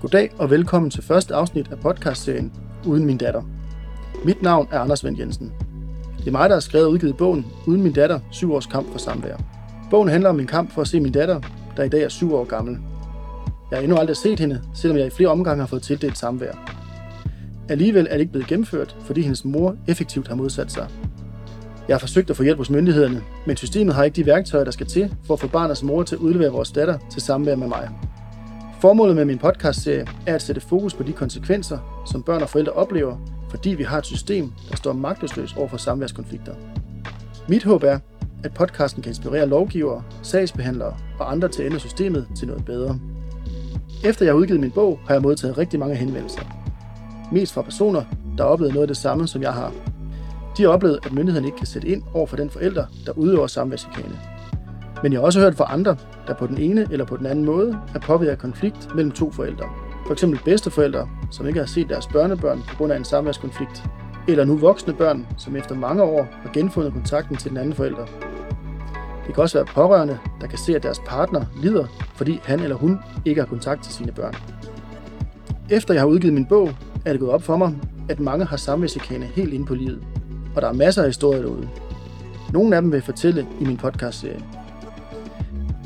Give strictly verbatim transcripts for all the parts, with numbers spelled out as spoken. Goddag og velkommen til første afsnit af podcastserien Uden min datter. Mit navn er Anders Sven Jensen. Det er mig, der har skrevet og udgivet bogen Uden min datter, syv års kamp for samvær. Bogen handler om min kamp for at se min datter, der i dag er syv år gammel. Jeg har endnu aldrig set hende, selvom jeg i flere omgange har fået tildelt samvær. Alligevel er det ikke blevet gennemført, fordi hendes mor effektivt har modsat sig. Jeg har forsøgt at få hjælp hos myndighederne, men systemet har ikke de værktøjer, der skal til for at få barnets mor til at udlevere vores datter til samvær med mig. Formålet med min podcastserie er at sætte fokus på de konsekvenser, som børn og forældre oplever, fordi vi har et system, der står magtesløst over for samværskonflikter. Mit håb er, at podcasten kan inspirere lovgivere, sagsbehandlere og andre til at ændre systemet til noget bedre. Efter jeg har udgivet min bog, har jeg modtaget rigtig mange henvendelser. Mest fra personer, der har oplevet noget af det samme, som jeg har. De har oplevet, at myndighederne ikke kan sætte ind over for den forælder, der udøver samværschikane. Men jeg har også hørt fra andre, der på den ene eller på den anden måde er påvirket af konflikt mellem to forældre. For eksempel bedsteforældre, som ikke har set deres børnebørn på grund af en samværskonflikt, eller nu voksne børn, som efter mange år har genfundet kontakten til den anden forælder. Det kan også være pårørende, der kan se, at deres partner lider, fordi han eller hun ikke har kontakt til sine børn. Efter jeg har udgivet min bog, er det gået op for mig, at mange har samværschikane helt inde på livet, og der er masser af historier derude. Nogle af dem vil jeg fortælle i min podcastserie.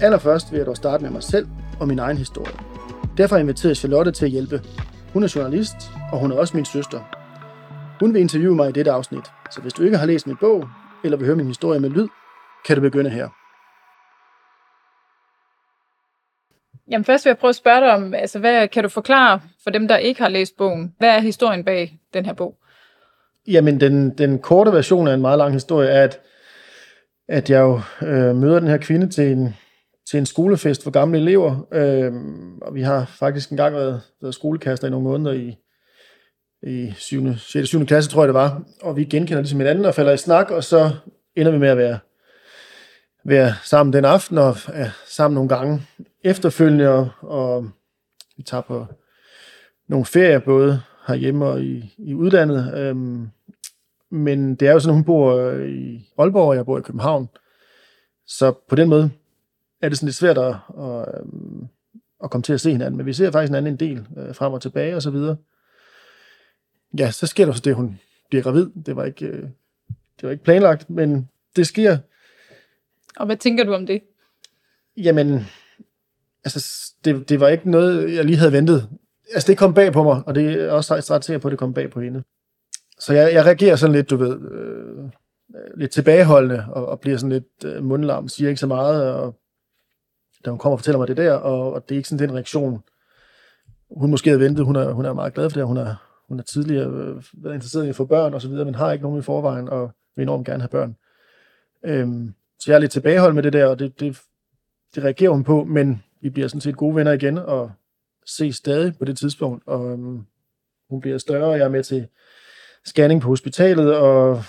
Allerførst vil jeg dog starte med mig selv og min egen historie. Derfor har jeg inviteret Charlotte til at hjælpe. Hun er journalist, og hun er også min søster. Hun vil interviewe mig i dette afsnit, så hvis du ikke har læst min bog, eller vil høre min historie med lyd, kan du begynde her. Jamen først vil jeg prøve at spørge dig om, altså hvad kan du forklare for dem, der ikke har læst bogen? Hvad er historien bag den her bog? Jamen den, den korte version af en meget lang historie er, at, at jeg jo øh, møder den her kvinde til en til en skolefest for gamle elever, øh, og vi har faktisk engang været, været skolekaster i nogle måneder i, i syvende, sjette, syvende klasse, tror jeg det var, og vi genkender ligesom hinanden og falder i snak, og så ender vi med at være, være sammen den aften, og ja, sammen nogle gange efterfølgende, og, og vi tager på nogle ferier, både herhjemme og i, i udlandet, øh, men det er jo sådan, hun bor i Aalborg, og jeg bor i København, så på den måde er det sådan lidt svært at, at, at komme til at se hinanden, men vi ser faktisk hinanden en del øh, frem og tilbage og så videre. Ja, så sker der så det, hun bliver gravid. Det var ikke, øh, det var ikke planlagt, men det sker. Og hvad tænker du om det? Jamen, altså, det, det var ikke noget, jeg lige havde ventet. Altså, det kom bag på mig, og det er også ret sikker på, at det kom bag på hende. Så jeg, jeg reagerer sådan lidt, du ved, øh, lidt tilbageholdende, og, og bliver sådan lidt øh, mundlam, siger ikke så meget, og da hun kommer og fortæller mig det der, og, og det er ikke sådan den reaktion, hun måske havde ventet. Hun er, hun er meget glad for det, hun er, hun er tidligere øh, været interesseret i at få børn og så videre, men har ikke nogen i forvejen, og vil enormt gerne have børn. Øhm, så jeg er lidt tilbageholdt med det der, og det, det, det reagerer hun på, men vi bliver sådan set gode venner igen, og ses stadig på det tidspunkt, og øhm, hun bliver større, og jeg er med til scanning på hospitalet, og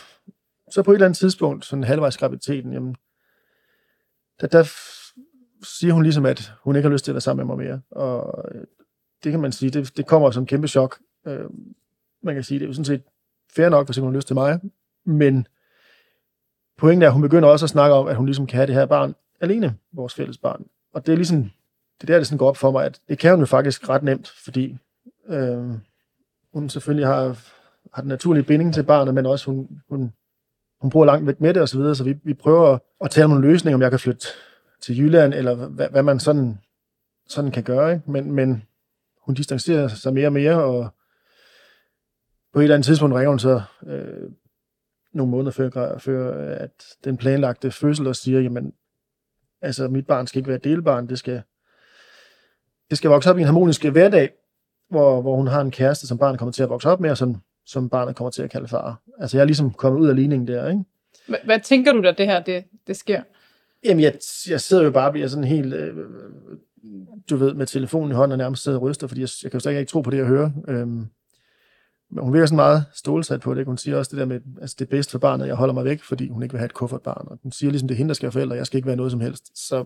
så på et eller andet tidspunkt, sådan halvvejs graviditeten, jamen, der, der siger hun ligesom, at hun ikke har lyst til at være sammen med mig mere. Og det kan man sige, det, det kommer som kæmpe chok. Øh, man kan sige, det er jo sådan set fair nok, hvis hun har lyst til mig. Men pointen er, at hun begynder også at snakke om, at hun ligesom kan have det her barn alene, vores fælles barn. Og det er ligesom, det der, det sådan går op for mig, at det kan hun jo faktisk ret nemt, fordi øh, hun selvfølgelig har, har den naturlige binding til barnet, men også hun, hun, hun bruger langt væk med det og så videre, så vi, vi prøver at tale om en løsning, om jeg kan flytte til Jylland, eller hvad, hvad man sådan, sådan kan gøre, ikke? Men, men hun distancerer sig mere og mere, og på et eller andet tidspunkt ringer hun så øh, nogle måneder før, før, at den planlagte fødsel, og siger, jamen, altså, mit barn skal ikke være delbarn, det skal, det skal vokse op i en harmonisk hverdag, hvor, hvor hun har en kæreste, som barnet kommer til at vokse op med, og som, som barnet kommer til at kalde far. Altså, jeg er ligesom kommet ud af ligningen der, ikke? H- hvad tænker du da, det her, det, det sker? Jamen, jeg, jeg sidder jo bare og bliver sådan helt, øh, du ved, med telefonen i hånden og nærmest sidder og ryster, fordi jeg, jeg kan jo stadig ikke tro på det, jeg hører. Øhm, men hun virker sådan meget stålsat på det. Hun siger også det der med, altså det er bedst for barnet, jeg holder mig væk, fordi hun ikke vil have et kuffertbarn. Og hun siger ligesom, det er hende, der skal være forældre, jeg skal ikke være noget som helst. Så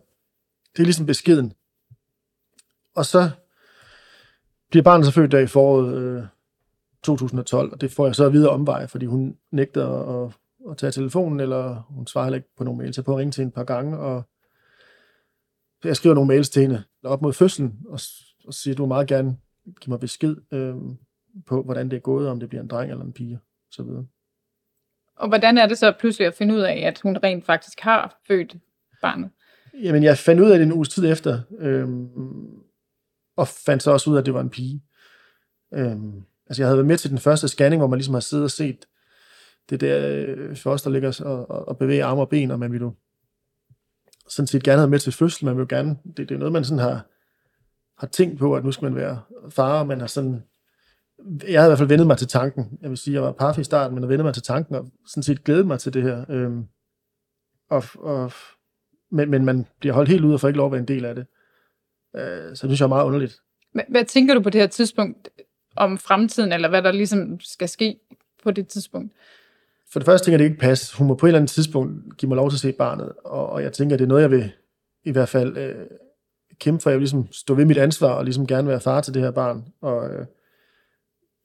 det er ligesom beskeden. Og så bliver barnet så født der i foråret øh, to tusind og tolv, og det får jeg så videre omvej, fordi hun nægter at og tage telefonen, eller hun svarer heller ikke på nogle mails. Jeg prøver at ringe til hende et par gange, og jeg skriver nogle mails til hende op mod fødslen, og, og siger, du vil meget gerne give mig besked øh, på, hvordan det er gået, om det bliver en dreng eller en pige, så videre. Og hvordan er det så pludselig at finde ud af, at hun rent faktisk har født barnet? Jamen, jeg fandt ud af det en uges tid efter, øh, og fandt så også ud af, at det var en pige. Øh, altså, jeg havde været med til den første scanning, hvor man ligesom har siddet og set det der øh, for os, der ligger og, og, og bevæger arme og ben, og man ville jo sådan set gerne have med til fødsel. Man vil jo gerne, det, det er jo noget, man sådan har, har tænkt på, at nu skal man være far, og man har sådan... Jeg havde i hvert fald vendet mig til tanken. Jeg vil sige, jeg var parfait i starten, men jeg vendte mig til tanken, og sådan set glædede mig til det her. Øhm, og, og, men, men man bliver holdt helt ude og får ikke lov at være en del af det. Øh, så det synes jeg er meget underligt. Hvad tænker du på det her tidspunkt om fremtiden, eller hvad der ligesom skal ske på det tidspunkt? For det første tænker jeg, det ikke passe. Hun må på et eller andet tidspunkt give mig lov til at se barnet, og, og jeg tænker, det er noget, jeg vil i hvert fald øh, kæmpe for. Jeg vil ligesom stå ved mit ansvar, og ligesom gerne være far til det her barn, og øh,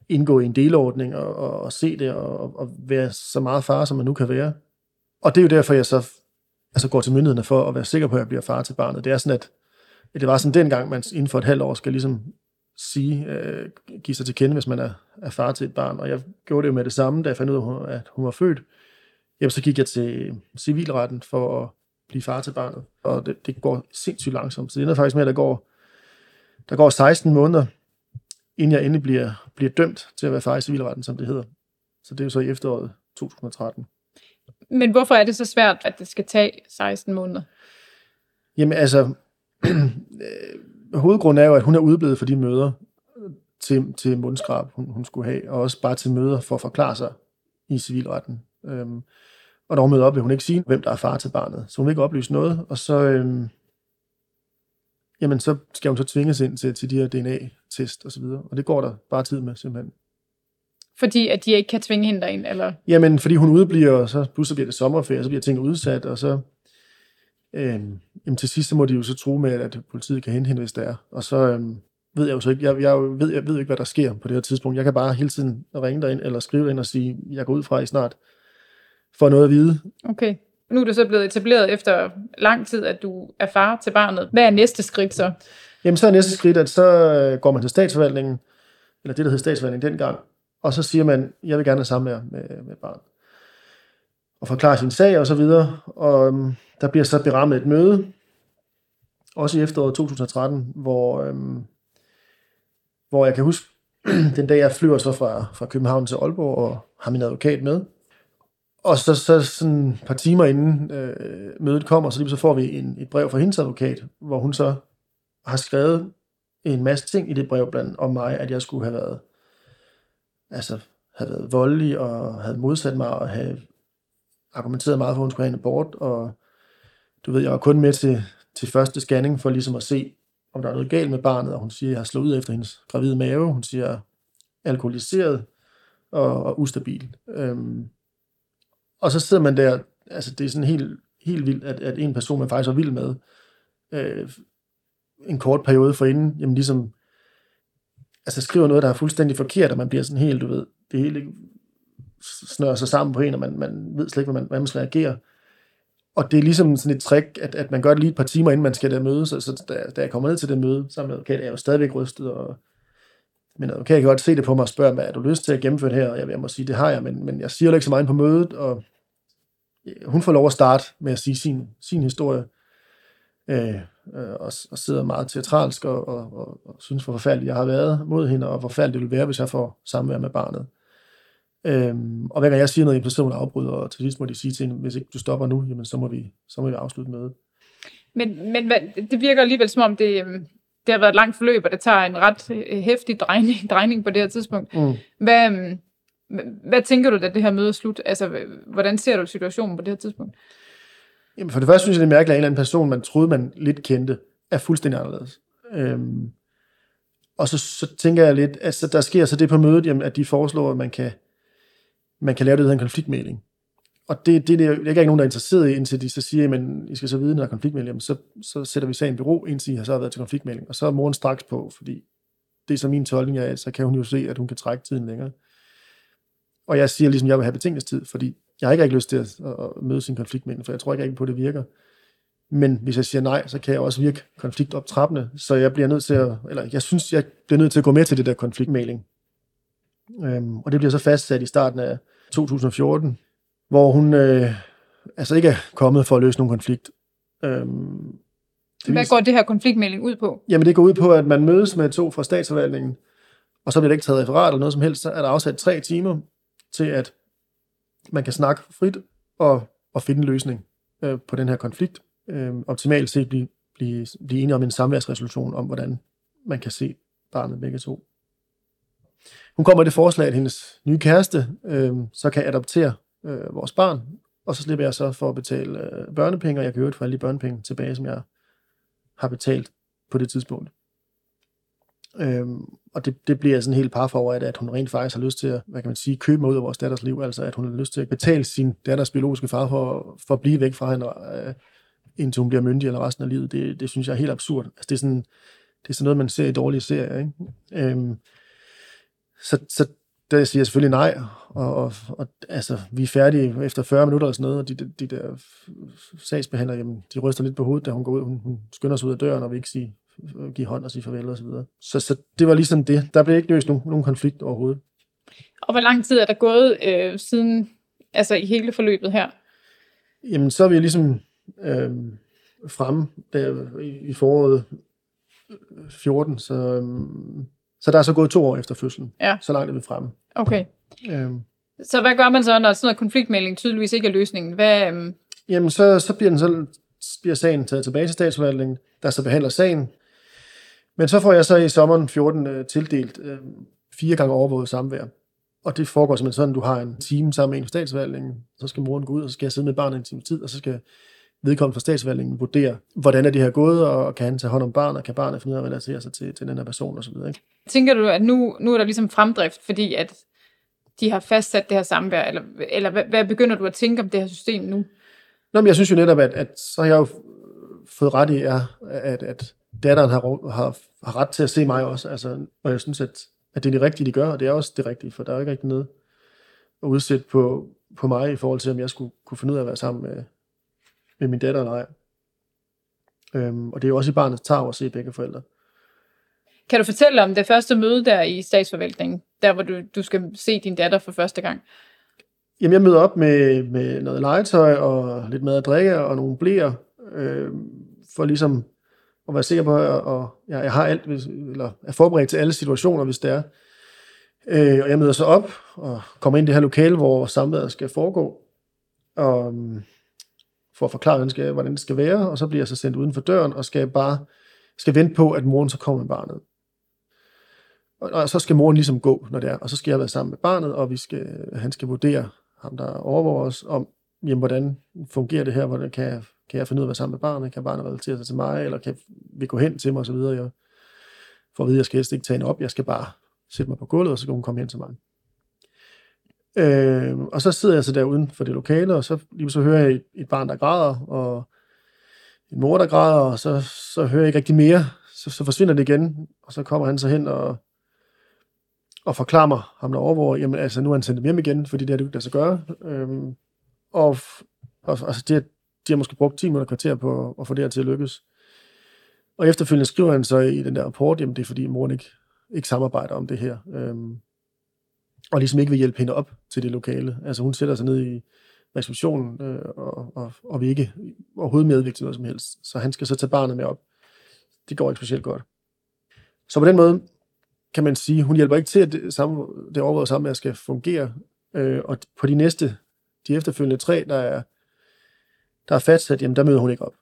indgå i en delordning og, og, og se det og, og være så meget far, som man nu kan være. Og det er jo derfor, jeg så altså går til myndighederne for at være sikker på, at jeg bliver far til barnet. Det er sådan, at, at det var sådan dengang, man inden for et halvt år skal ligesom sige, øh, give sig til kende, hvis man er, er far til et barn. Og jeg gjorde det jo med det samme, da jeg fandt ud af, at hun var født. Jamen, så gik jeg til civilretten for at blive far til barnet. Og det, det går sindssygt langsomt. Så det ender faktisk med, at der går, der går seksten måneder, inden jeg endelig bliver, bliver dømt til at være far i civilretten, som det hedder. Så det er jo så i efteråret to tusind og tretten. Men hvorfor er det så svært, at det skal tage seksten måneder? Jamen altså, hovedgrunden er jo, at hun er udeblevet for de møder til, til mundskrab, hun, hun skulle have, og også bare til møder for at forklare sig i civilretten. Øhm, og når hun møder op, vil hun ikke sige, hvem der er far til barnet. Så hun vil ikke oplyse noget, og så... Øhm, jamen så skal hun så tvinges ind til, til de her D N A-test og så videre. Og det går der bare tid med, simpelthen. Fordi at de ikke kan tvinge hende derind, eller? Jamen, fordi hun udebliver, og så pludselig bliver det sommerferie, så bliver ting udsat, og så... Øhm, jamen til sidst, så må de jo så true med, at politiet kan hente hende, hvis det er. Og så øhm, ved jeg jo så ikke, jeg, jeg, ved, jeg ved ikke, hvad der sker på det her tidspunkt. Jeg kan bare hele tiden ringe derind, eller skrive ind og sige, jeg går ud fra i snart, for noget at vide. Okay. Nu er du så blevet etableret efter lang tid, at du er far til barnet. Hvad er næste skridt så? Jamen så er næste skridt, at så går man til statsforvaltningen, eller det, der hed statsforvaltningen dengang, og så siger man, jeg vil gerne have sammen med, med, med barnet. Og forklare sin sag og så videre. Og øhm, der bliver så berammet et møde, også i efteråret to tusind og tretten, hvor, øhm, hvor jeg kan huske, den dag jeg flyver så fra, fra København til Aalborg og har min advokat med. Og så, så sådan et par timer inden øh, mødet kommer, så lige så får vi en, et brev fra hendes advokat, hvor hun så har skrevet en masse ting i det brev blandt om mig, at jeg skulle have været, altså, have været voldelig og havde modsat mig og have argumenteret meget for, at hun skulle have en abort. Og du ved, jeg var kun med til, til første scanning for ligesom at se, om der er noget galt med barnet. Og hun siger, at jeg har slået ud efter hendes gravide mave. Hun siger, alkoholiseret og, og ustabil. Øhm, Og så sidder man der, altså det er sådan helt, helt vildt, at, at en person, man faktisk var vild med, øh, en kort periode forinden, jamen ligesom, altså skriver noget, der er fuldstændig forkert, og man bliver sådan helt, du ved, det hele snører sig sammen på en, og man, man ved slet ikke, hvordan man, man skal reagere. Og det er ligesom sådan et trick, at, at man gør det lige et par timer, inden man skal der møde, så, så da, da jeg kommer ned til det møde, sammen med advokat, er jeg jo stadigvæk rystet, og men okay, jeg kan godt se det på mig og spørge mig, er du lyst til at gennemføre det her? Og jeg, jeg må sige, det har jeg, men, men jeg siger jo ikke så meget på mødet, og hun får lov at starte med at sige sin, sin historie, øh, og, og sidder meget teatralsk, og, og, og, og synes, hvor forfærdeligt jeg har været mod hende, og hvor forfærdeligt det vil være, hvis jeg får samvær med barnet. Øh, og hver gang jeg siger noget, så hun afbryder, og til sidst må de sige til hende, hvis ikke du stopper nu, jamen, så, må vi, så må vi afslutte mødet. Men, men det virker alligevel, som om det... Øh... Det har været et langt forløb, og det tager en ret hæftig drejning, drejning på det her tidspunkt. Mm. Hvad, hvad tænker du, da det her møde er slut? Altså, hvordan ser du situationen på det her tidspunkt? Jamen, for det første synes jeg, det er mærkeligt, at en eller anden person, man troede, man lidt kendte, er fuldstændig anderledes. Øhm, og så, så tænker jeg lidt, altså der sker så det på mødet, jamen, at de foreslår, at man kan, man kan lave det, der hedder en konfliktmægling. Og det, det, det er ikke engang nogen, der er interesseret i, indtil de så siger, men I skal så vide, når der er konfliktmelding, så, så sætter vi sagen i bero, indtil I har så været til konfliktmelding. Og så er moren straks på, fordi det er så min tolkning af, at så kan hun jo se, at hun kan trække tiden længere. Og jeg siger ligesom, jeg vil have betingelsestid, fordi jeg har ikke, ikke lyst til at, at møde sin konfliktmelding, for jeg tror ikke, ikke på, det virker. Men hvis jeg siger nej, så kan jeg også virke konfliktoptrappende, så jeg bliver nødt til at, eller jeg synes, jeg bliver nødt til at gå med til det der konfliktmægling. Øhm, og det bliver så fastsat i starten af to tusind og fjorten, hvor hun øh, altså ikke er kommet for at løse nogen konflikt. Øhm, Hvad går det her konfliktmægling ud på? Jamen det går ud på, at man mødes med to fra statsforvaltningen, og så bliver det ikke taget referat eller noget som helst, så er der afsat tre timer til, at man kan snakke frit og, og finde en løsning øh, på den her konflikt. Øh, optimalt set blive, blive, blive enige om en samværsresolution om, hvordan man kan se barnet begge to. Hun kommer med det forslag, at hendes nye kæreste øh, så kan adoptere øh, vores barn, og så slipper jeg så for at betale øh, børnepenge, og jeg kan jo få alle de børnepenge tilbage, som jeg har betalt på det tidspunkt. Øhm, og det, det bliver sådan helt parforhold, at, at hun rent faktisk har lyst til at, hvad kan man sige, købe mig ud af vores datters liv, altså at hun har lyst til at betale sin datters biologiske far for, for at blive væk fra hende, øh, indtil hun bliver myndig eller resten af livet. Det, det synes jeg er helt absurd. Altså, det, er sådan, det er sådan noget, man ser i dårlige serier. Ikke? Øhm, så, så der siger jeg selvfølgelig nej, og, og, og altså, vi er færdige efter fyrre minutter eller sådan noget, og de, de, de der sagsbehandlere, jamen, de ryster lidt på hovedet, da hun går ud, hun, hun skynder sig ud af døren og vil ikke sige, give hånd og sige farvel og så videre. Så, så det var ligesom det. Der blev ikke løst nogen, nogen konflikt overhovedet. Og hvor lang tid er der gået øh, siden, altså i hele forløbet her? Jamen så er vi ligesom øh, fremme der i, i foråret fjorten, så, øh, så der er så gået to år efter fødslen. Ja. Så langt er vi fremme. Okay. Øh. Så hvad gør man så, når sådan noget konfliktmelding tydeligvis ikke er løsningen? Hvad, øh... Jamen så, så bliver den så bliver sagen taget tilbage til statsforvaltningen, der så behandler sagen. Men så får jeg så i sommeren fjorten tildelt øh, fire gange overvåget samvær. Og det foregår simpelthen sådan, at du har en time sammen med en fra statsforvaltningen, så skal moren gå ud, og så skal jeg sidde med barnet en times tid, og så skal vedkommende fra statsforvaltningen vurdere, hvordan er det her gået, og kan han tage hånd om barnet, og kan barnet finde ud af at relatere sig til, til den her person osv. Tænker du, at nu, nu er der ligesom fremdrift, fordi at de har fastsat det her samvær, eller, eller hvad, hvad begynder du at tænke om det her system nu? Nå, men jeg synes jo netop, at, at så har jeg jo fået ret i, at, at datteren har, har, har ret til at se mig også. Altså, og jeg synes, at, at det er det rigtige, de gør, og det er også det rigtige, for der er jo ikke rigtig noget at udsætte på, på mig i forhold til, om jeg skulle kunne finde ud af at være sammen med, med min datter eller ej. Øhm, og det er jo også i barnets tarv at se begge forældre. Kan du fortælle om det første møde der i statsforvaltningen, der hvor du, du skal se din datter for første gang? Jamen, jeg møder op med, med noget legetøj og lidt mad at drikke og nogle bleer, øh, for ligesom at være sikker på, at og jeg, jeg har alt, eller er forberedt til alle situationer, hvis det er. Øh, og jeg møder så op og kommer ind i det her lokale, hvor samværet skal foregå, og, for at forklare, hvordan det, skal, hvordan det skal være, og så bliver jeg så sendt uden for døren, og skal bare skal vente på, at moren så kommer med barnet. Og, og så skal moren ligesom gå, når det er, og så skal jeg være sammen med barnet, og vi skal, han skal vurdere, ham der overvåger os, om, jamen, hvordan fungerer det her, hvordan kan jeg, kan jeg finde ud af at være sammen med barnet, kan barnet relatere sig til mig, eller kan vi gå hen til mig, og så videre. Jeg får at vide, at jeg skal helst ikke tage hende op, jeg skal bare sætte mig på gulvet, og så kan hun komme hen til mig. Øh, og så sidder jeg så der uden for det lokale, og så, lige så hører jeg et barn, der græder, og en mor, der græder, og så, så hører jeg ikke rigtig mere, så, så forsvinder det igen, og så kommer han så hen, og og forklarer mig, ham der overvåger, jamen altså, nu er han sendt dem hjem igen, fordi det er det jo ikke, der skal gøre. Øhm, og og altså, de, har, de har måske brugt ti minutter kvarter på at få det her til at lykkes. Og efterfølgende skriver han så i den der rapport, jamen det er fordi, moren ikke, ikke samarbejder om det her. Øhm, og ligesom ikke vil hjælpe hende op til det lokale. Altså hun sætter sig ned i receptionen, øh, og, og, og vil ikke overhovedet medvirke til noget som helst. Så han skal så tage barnet med op. Det går ikke specielt godt. Så på den måde kan man sige, hun hjælper ikke til, at det, samme, det overvågede samvær skal fungere. Øh, og på de næste, de efterfølgende tre, der er, der er fastsat, jamen der møder hun ikke op.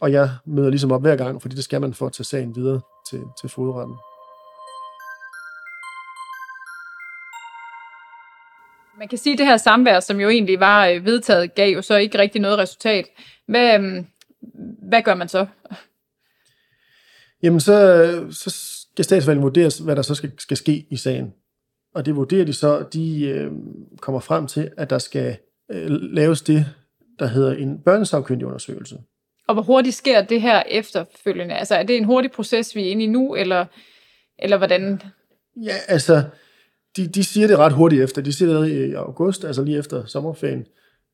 Og jeg møder ligesom op hver gang, fordi det skal man for at tage sagen videre til, til fogedretten. Man kan sige, at det her samvær, som jo egentlig var vedtaget, gav jo så ikke rigtig noget resultat. Hvad, hvad gør man så? Jamen så... så skal statsforvaltningen vurderes, hvad der så skal, skal ske i sagen. Og det vurderer de så, de øh, kommer frem til, at der skal øh, laves det, der hedder en børnesagkyndig undersøgelse. Og hvor hurtigt sker det her efterfølgende? Altså er det en hurtig proces, vi er inde i nu, eller, eller hvordan? Ja, altså, de, de siger det ret hurtigt efter. De siger det i august, altså lige efter sommerferien,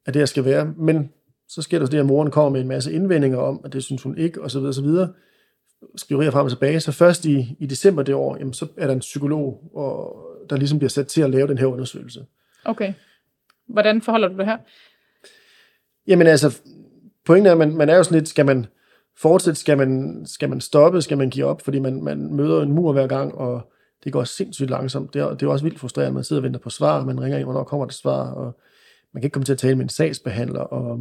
at det her skal være. Men Så sker der det, at moren kommer med en masse indvendinger om, at det synes hun ikke, og så videre, så videre. Skriver frem og tilbage. Så først i, i december det år, jamen, så er der en psykolog, og der ligesom bliver sat til at lave den her undersøgelse. Okay. Hvordan forholder du det her? Jamen altså, pointen er, at man, man er jo sådan lidt, skal man fortsætte, skal man, skal man stoppe, skal man give op, fordi man, man møder en mur hver gang, og det går sindssygt langsomt. Det er, det er også vildt frustrerende, man sidder og venter på svar, man ringer ind, hvornår kommer det svar, og man kan ikke komme til at tale med en sagsbehandler, og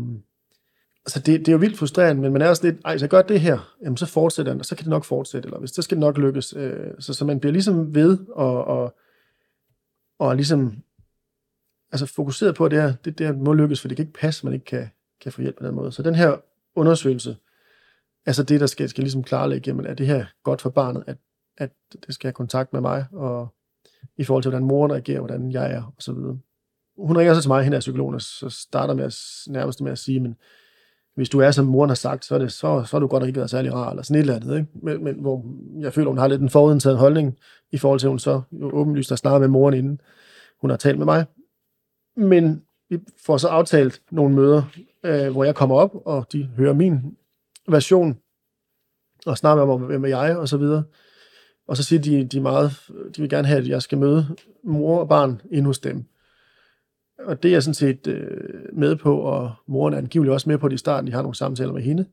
altså det, det er jo vildt frustrerende, men man er også lidt, ej, så gør det her, jamen så fortsætter den, og så kan det nok fortsætte, eller hvis det skal det nok lykkes, øh, så, så man bliver ligesom ved, og, og, og ligesom altså fokuseret på, at det her, det der må lykkes, for det kan ikke passe, man ikke kan, kan få hjælp på den måde. Så den her undersøgelse, altså det, der skal, skal ligesom klarlægge, jamen er det her godt for barnet, at, at det skal have kontakt med mig, og i forhold til, hvordan moren reagerer, hvordan jeg er, og så videre. Hun ringer så til mig, hende er psykologen, og så starter med at, nærmest med at sige, men hvis du er, som moren har sagt, så er, det, så, så er du godt ikke været særlig rar, eller sådan et eller andet, ikke? Men, men hvor jeg føler, hun har lidt en forudindtaget holdning, i forhold til, hun så åbenlyst har snakket med moren, inden hun har talt med mig. Men vi får så aftalt nogle møder, øh, hvor jeg kommer op, og de hører min version, og snakker om, hvem er jeg, og så videre. Og så siger de, de meget, de vil gerne have, at jeg skal møde mor og barn inde hos dem. Og det er jeg sådan set øh, med på, og moren er angiveligt også med på det i starten, de har nogle samtaler med hende.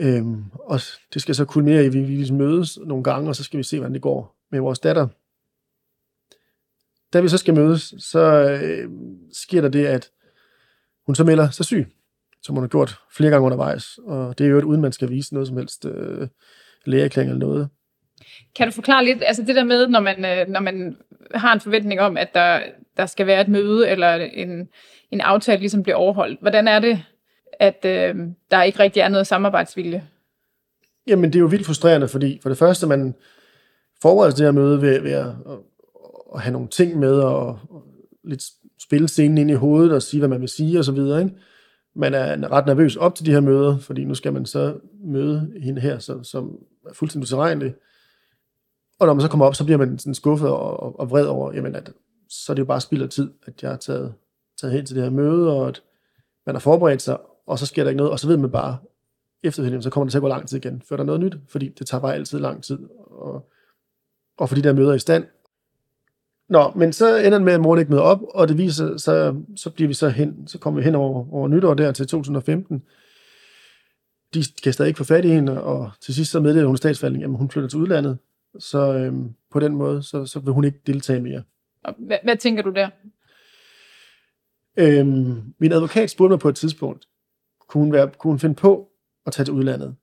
Øhm, og det skal så kulminere i, at vi, vi ligesom mødes nogle gange, og så skal vi se, hvordan det går med vores datter. Da vi så skal mødes, så øh, sker der det, at hun så melder sig syg, som hun har gjort flere gange undervejs. Og det er jo et uden, man skal vise noget som helst øh, lægeerklæring eller noget. Kan du forklare lidt, altså det der med, når man, når man har en forventning om, at der, der skal være et møde, eller en, en aftale ligesom bliver overholdt. Hvordan er det, at øh, der ikke rigtig er noget samarbejdsvilje? Jamen det er jo vildt frustrerende, fordi for det første, man forbereder sig det her møde ved, ved at, at have nogle ting med, og, og lidt spille scenen ind i hovedet, og sige, hvad man vil sige, og så videre, ikke? Man er ret nervøs op til de her møder, fordi nu skal man så møde hende her, så, som er fuldstændig utilregnelig. Og når man så kommer op, så bliver man sådan skuffet og, og, og vred over, jamen at så er det jo bare spild af tid, at jeg har taget, taget hen til det her møde, og at man har forberedt sig, og så sker der ikke noget, og så ved man bare, efterfølgende, så kommer det til at gå lang tid igen, før der er noget nyt, fordi det tager bare altid lang tid, og, og fordi der møder i stand. Nå, men så ender det med, at moren ikke møder op, og det viser, så, så bliver vi så hen, så kommer vi hen over, over nytår der til to tusind og femten. De kan stadig ikke få fat i hende, og til sidst så meddeler hun statsforvaltningen, jamen hun flytter til udlandet, så øhm, på den måde, så, så vil hun ikke deltage mere. Hvad, hvad tænker du der? Øhm, min advokat spurgte mig på et tidspunkt, kunne hun, være, kunne hun finde på at tage til udlandet?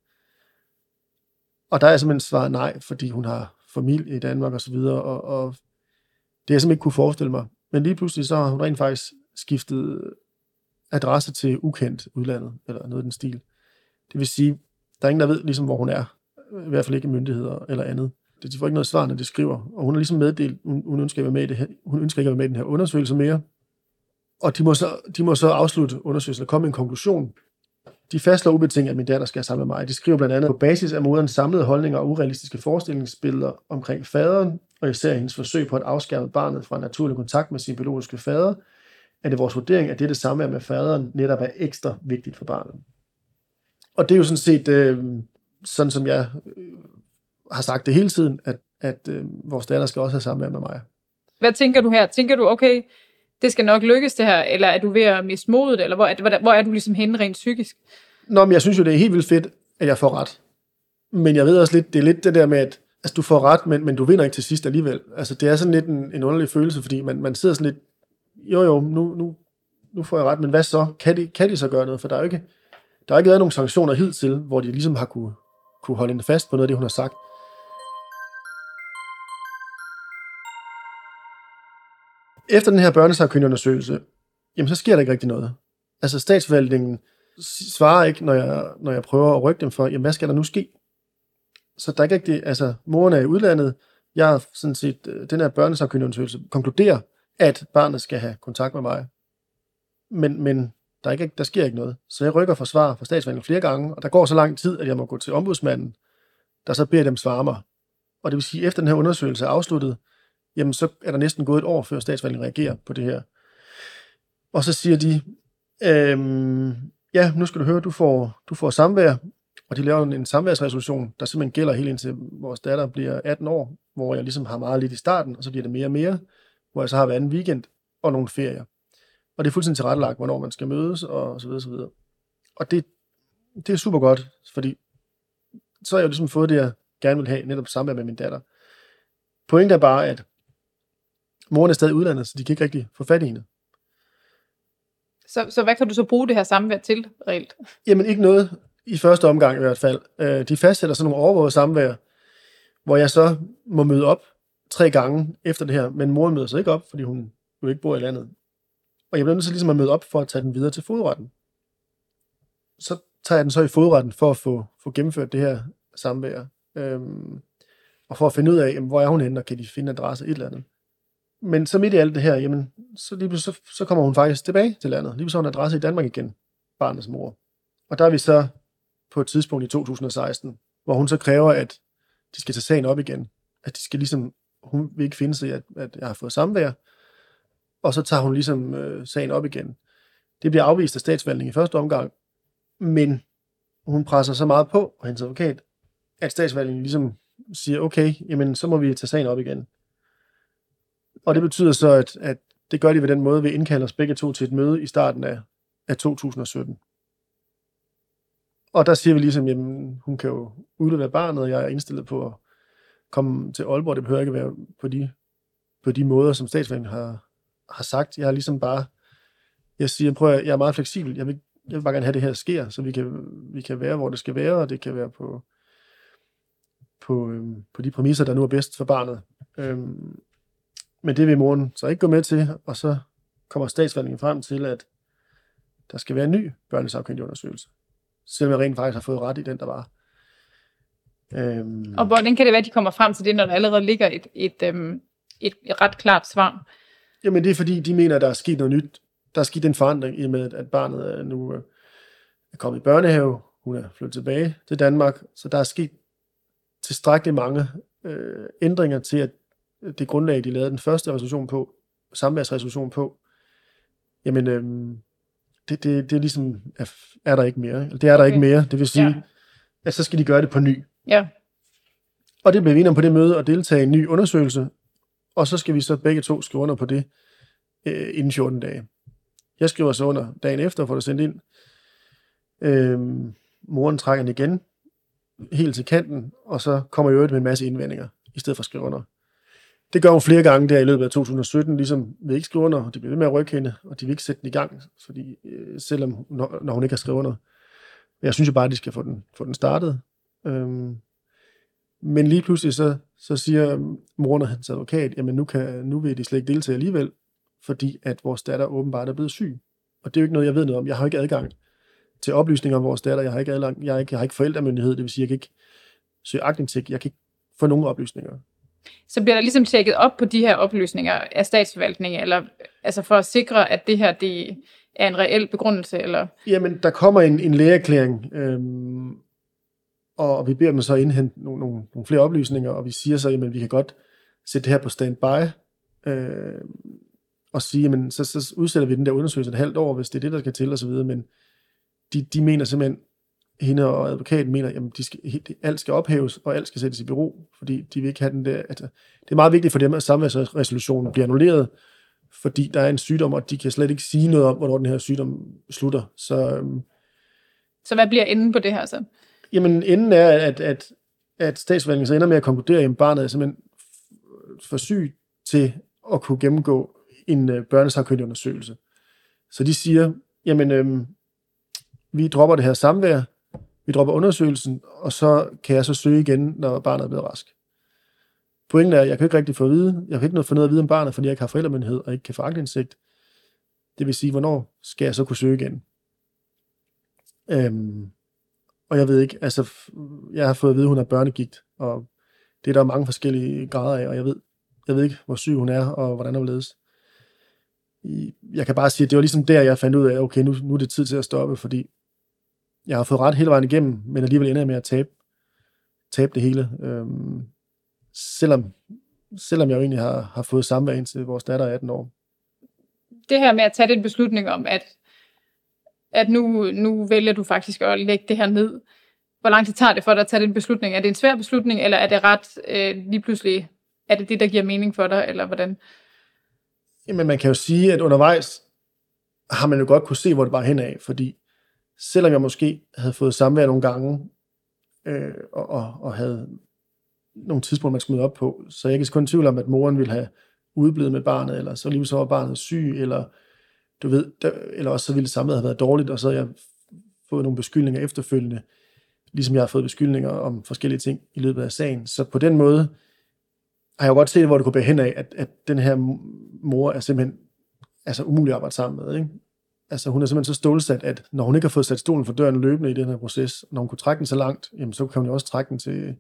Og der er jeg simpelthen svaret nej, fordi hun har familie i Danmark og så videre, og, og det har jeg simpelthen ikke kunne forestille mig. Men lige pludselig så har hun rent faktisk skiftet adresse til ukendt udlandet, eller noget i den stil. Det vil sige, der er ingen, der ved ligesom, hvor hun er. I hvert fald ikke myndigheder eller andet. De får ikke noget svar, når de skriver. Og hun har ligesom meddelt, hun ønsker ikke at være med i det her, hun ønsker ikke at være med i den her undersøgelse mere. Og de må så, de må så afslutte undersøgelsen og komme med en konklusion. De fastslår ubetinget, at min datter skal sammen med mig. De skriver blandt andet, på basis af moderens samlede holdninger og urealistiske forestillingsbilleder omkring faderen, og især hendes forsøg på at afskærme barnet fra naturlig kontakt med sin biologiske fader, er det vores vurdering, at dette samvær med faderen netop er ekstra vigtigt for barnet. Og det er jo sådan set... Øh, sådan som jeg øh, har sagt det hele tiden, at, at øh, vores datter skal også have samvær med mig. Hvad tænker du her? Tænker du, okay, det skal nok lykkes det her, eller er du ved at miste modet, eller hvor er, hvor er du ligesom henne rent psykisk? Nå, men jeg synes jo, det er helt vildt fedt, at jeg får ret. Men jeg ved også lidt, det er lidt det der med, at altså, du får ret, men, men du vinder ikke til sidst alligevel. Altså, det er sådan lidt en, en underlig følelse, fordi man, man sidder sådan lidt, jo jo, nu, nu, nu får jeg ret, men hvad så? Kan de, kan de så gøre noget? For der er jo ikke, der er ikke været nogen sanktioner hidtil, hvor de ligesom har kunne kunne holde hende fast på noget af det, hun har sagt. Efter den her børnesagkyndigundersøgelse, jamen så sker der ikke rigtig noget. Altså statsforvaltningen svarer ikke, når jeg, når jeg prøver at rykke dem for, jamen hvad skal der nu ske? Så der er ikke rigtig, altså moren er i udlandet, jeg har sådan set, den her børnesagkyndigundersøgelse konkluderer, at barnet skal have kontakt med mig. Men, men Der, ikke, der sker ikke noget. Så jeg rykker for svar fra statsforvaltningen flere gange, og der går så lang tid, at jeg må gå til ombudsmanden, der så beder dem svare mig. Og det vil sige, at efter den her undersøgelse er afsluttet, jamen så er der næsten gået et år, før statsforvaltningen reagerer på det her. Og så siger de, øhm, ja, nu skal du høre, du får, du får samvær, og de laver en samværsresolution, der simpelthen gælder helt indtil vores datter bliver atten år, hvor jeg ligesom har meget lidt i starten, og så bliver det mere og mere, hvor jeg så har hver anden weekend og nogle ferier. Og det er fuldstændig tilrettelagt, hvornår man skal mødes, og så videre, så videre. Og det, det er super godt, fordi så har jeg jo ligesom fået det, jeg gerne vil have, netop samvær med min datter. Pointen er bare, at moren er stadig udlandet, så de kan ikke rigtig få fat i hende. Så, så hvad kan du så bruge det her samvær til, reelt? Jamen ikke noget, i første omgang i hvert fald. De fastsætter sådan nogle overvågede samvær, hvor jeg så må møde op tre gange efter det her, men moren møder så ikke op, fordi hun jo ikke bor i landet. Og jeg bliver nødt til ligesom at møde op for at tage den videre til fogedretten. Så tager jeg den så i fogedretten for at få, få gennemført det her samvær. Øhm, og for at finde ud af, jamen, hvor er hun henne, og kan de finde adresse et eller andet. Men så midt i alt det her, jamen, så, lige så, så kommer hun faktisk tilbage til landet. Lige så har hun adresse i Danmark igen, barnets mor. Og der er vi så på et tidspunkt i to tusind og seksten, hvor hun så kræver, at de skal tage sagen op igen. At de skal ligesom, hun vil ikke finde sig, at, at jeg har fået samvær. Og så tager hun ligesom øh, sagen op igen. Det bliver afvist af statsforvaltningen i første omgang, men hun presser så meget på, og hendes advokat, at statsforvaltningen ligesom siger, okay, jamen så må vi tage sagen op igen. Og det betyder så, at, at det gør de ved den måde, vi indkalder os begge to til et møde i starten af, af to tusind og sytten. Og der siger vi ligesom, jamen hun kan jo udlevere barnet, og jeg er indstillet på at komme til Aalborg. Det behøver ikke være på de, på de måder, som statsforvaltningen har har sagt. Jeg har ligesom bare, jeg siger, prøv at, jeg er meget fleksibel, jeg vil, jeg vil bare gerne have, det her sker, så vi kan, vi kan være, hvor det skal være, og det kan være på, på, øhm, på de præmisser, der nu er bedst for barnet. Øhm, men det vil moren så ikke gå med til, og så kommer statsforvaltningen frem til, at der skal være en ny børnesagkyndig undersøgelse, selvom jeg rent faktisk har fået ret i den, der var. Øhm, og hvordan kan det være, at de kommer frem til det, når der allerede ligger et, et, øhm, et, et ret klart svar? Jamen det er fordi, de mener, at der er sket noget nyt. Der er sket en forandring i med, at barnet er nu er kommet i børnehave. Hun er flyttet tilbage til Danmark. Så der er sket tilstrækkeligt mange øh, ændringer til, at det grundlag, de lavede den første resolution på, samværsresolution på, jamen øh, det, det, det ligesom er, er der ikke mere. Det er der okay. ikke mere. Det vil sige, ja. at så skal de gøre det på ny. Ja. Og det bliver vi enige om på det møde at deltage i en ny undersøgelse. Og så skal vi så begge to skrive under på det øh, inden fjorten dage. Jeg skriver så under dagen efter, får det sendt ind. Øh, moren trækker den igen, helt til kanten, og så kommer jeg øvrigt med en masse indvendinger, i stedet for at skrive under. Det gør hun flere gange der i løbet af to tusind og sytten, ligesom vi ikke skriver under, og de bliver ved med at rykke hende, og de vil ikke sætte den i gang, fordi, øh, selvom når, når hun ikke har skrevet under. Jeg synes jo bare, at de skal få den, få den startet. Øh, Men lige pludselig så, så siger moren og hans advokat, jamen nu, kan, nu vil de slet ikke deltage alligevel, fordi at vores datter åbenbart er blevet syg. Og det er jo ikke noget, jeg ved noget om. Jeg har ikke adgang til oplysninger om vores datter. Jeg har ikke adgang, jeg har ikke, jeg har ikke forældremyndighed, det vil sige, jeg kan ikke søge aktindsigt. Jeg kan ikke få nogen oplysninger. Så bliver der ligesom tjekket op på de her oplysninger af statsforvaltningen, eller altså for at sikre, at det her det er en reel begrundelse? Eller? Jamen, der kommer en, en lægeerklæring, øhm, og vi beder dem så indhente nogle, nogle, nogle flere oplysninger, og vi siger så, jamen vi kan godt sætte det her på standby, øh, og sige, jamen så, så udsætter vi den der undersøgelse et halvt år, hvis det er det, der skal til, og så videre, men de, de mener simpelthen, hende og advokaten mener, jamen de skal, alt skal ophæves, og alt skal sættes i bero, fordi de vil ikke have den der, altså, det er meget vigtigt for dem, at samværsresolutionen bliver annulleret, fordi der er en sygdom, og de kan slet ikke sige noget om, hvornår den her sygdom slutter, så... Øh, så hvad bliver enden på det her så? Jamen, inden er, at, at, at statsforvaltningen så ender med at konkludere, at barnet er simpelthen for syg til at kunne gennemgå en øh, børnesagkyndig undersøgelse. Så de siger, jamen, øh, vi dropper det her samvær, vi dropper undersøgelsen, og så kan jeg så søge igen, når barnet er blevet rask. Pointen er, at jeg kan ikke rigtig få at vide, jeg kan ikke få noget at vide om barnet, fordi jeg ikke har forældremyndighed og ikke kan få aktindsigt. Det vil sige, hvornår skal jeg så kunne søge igen? Øhm... Og jeg ved ikke, altså, jeg har fået at vide, at hun er børnegigt, og det er der mange forskellige grader af, og jeg ved, jeg ved ikke, hvor syg hun er, og hvordan hun ledes. Jeg kan bare sige, at det var ligesom der, jeg fandt ud af, okay, nu, nu er det tid til at stoppe, fordi jeg har fået ret hele vejen igennem, men alligevel ender jeg med at tabe, tabe det hele. Øhm, selvom, selvom jeg jo egentlig har, har fået samvær indtil vores datter er atten år. Det her med at tage den beslutning om, at at nu, nu vælger du faktisk at lægge det her ned. Hvor lang tid tager det for dig at tage den beslutning? Er det en svær beslutning, eller er det ret øh, lige pludselig, er det det, der giver mening for dig, eller hvordan? Jamen, man kan jo sige, at undervejs har man jo godt kunne se, hvor det var henad, fordi selvom jeg måske havde fået samvær nogle gange, øh, og, og, og havde nogle tidspunkter, man skulle møde op på, så jeg kan kun tvivl om, at moren ville have udeblevet med barnet, eller så lige så var barnet syg, eller du ved, der, eller også så ville samværet have været dårligt, og så havde jeg fået nogle beskyldninger efterfølgende, ligesom jeg har fået beskyldninger om forskellige ting i løbet af sagen. Så på den måde har jeg jo godt set, hvor det kunne bære hen af, at, at den her mor er simpelthen altså umulig at arbejde sammen med, ikke? Altså hun er simpelthen så stålsat, at når hun ikke har fået sat stolen for døren løbende i den her proces, når hun kunne trække den så langt, jamen så kan hun jo også trække den til,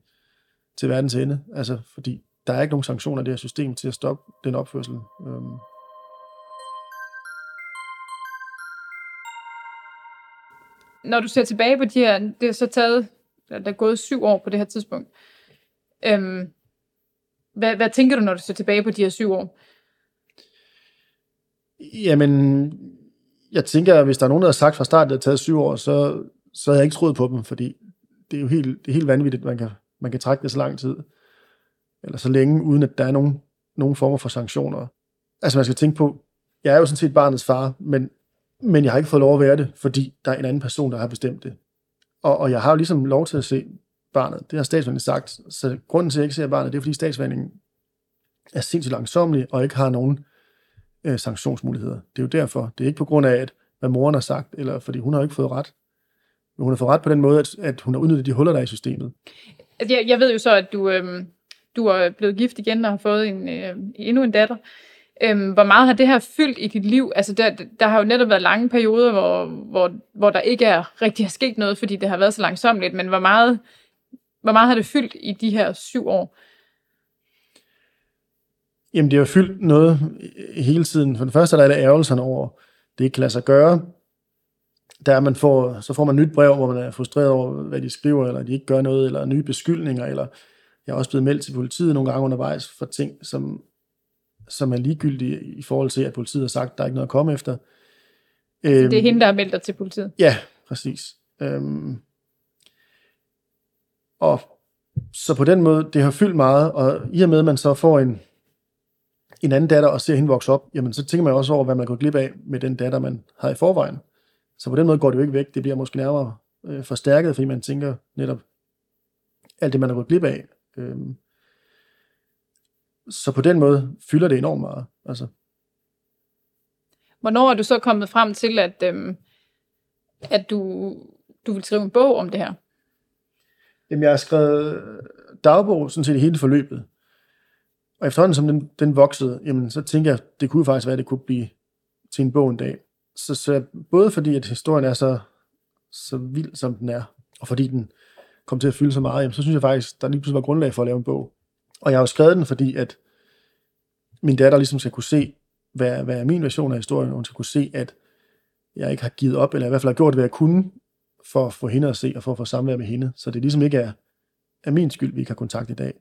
til verdens ende. Altså fordi der er ikke nogen sanktioner i det her system til at stoppe den opførsel. Øhm. Når du ser tilbage på de her, det er så taget, der er gået syv år på det her tidspunkt. Øhm, hvad, hvad tænker du, når du ser tilbage på de her syv år? Jamen, jeg tænker, at hvis der er nogen, der har sagt fra starten, at det har taget syv år, så, så havde jeg ikke troet på dem, fordi det er jo helt, det er helt vanvittigt, at man kan, man kan trække det så lang tid, eller så længe, uden at der er nogen, nogen former for sanktioner. Altså man skal tænke på, jeg er jo sådan set barnets far, men, men jeg har ikke fået lov at være det, fordi der er en anden person, der har bestemt det. Og, og jeg har jo ligesom lov til at se barnet, det har statsforvaltningen sagt, så grunden til, at jeg ikke ser barnet, det er, fordi statsforvaltningen er sindssygt langsomlig, og ikke har nogen øh, sanktionsmuligheder. Det er jo derfor. Det er ikke på grund af, at, hvad moren har sagt, eller fordi hun har ikke fået ret. Men hun har fået ret på den måde, at, at hun har udnyttet de huller, der i systemet. Jeg, jeg ved jo så, at du... Øh... Du er blevet gift igen og har fået en, øh, endnu en datter. Øhm, hvor meget har det her fyldt i dit liv? Altså, der, der har jo netop været lange perioder, hvor, hvor, hvor der ikke er rigtig er sket noget, fordi det har været så langsomligt. Men hvor meget, hvor meget har det fyldt i de her syv år? Jamen, det har fyldt noget hele tiden. For det første er der alle ærgelserne over, det ikke kan lade sig gøre. Der man får, så får man nyt brev, hvor man er frustreret over, hvad de skriver, eller de ikke gør noget, eller nye beskyldninger, eller... Jeg er også blevet meldt til politiet nogle gange undervejs for ting, som, som er ligegyldige i forhold til, at politiet har sagt, at der er ikke noget at komme efter. Altså, øhm, det er hende, der har meldt dig til politiet? Ja, præcis. Øhm, og så på den måde, det har fyldt meget, og i og med, at man så får en, en anden datter og ser hende vokse op, jamen så tænker man også over, hvad man går glip af med den datter, man har i forvejen. Så på den måde går det jo ikke væk. Det bliver måske nærmere øh, forstærket, fordi man tænker netop alt det, man har gået glip af. Så på den måde fylder det enormt meget. Altså. Hvornår er du så kommet frem til, at, øhm, at du, du vil skrive en bog om det her? Jamen, jeg har skrevet dagbog sådan set i hele forløbet. Og efterhånden, som den, den voksede, jamen, så tænker jeg, det kunne faktisk være, at det kunne blive til en bog en dag. Så, så både fordi, at historien er så, så vild, som den er, og fordi den kom til at fylde så meget, jamen, så synes jeg faktisk, der lige pludselig var grundlag for at lave en bog. Og jeg har jo skrevet den, fordi at min datter ligesom skal kunne se, hvad, hvad er min version af historien, og hun skal kunne se, at jeg ikke har givet op, eller i hvert fald har gjort, hvad jeg kunne, for at få hende at se, og for at få samvær med hende. Så det ligesom ikke er, er min skyld, vi ikke har kontakt i dag.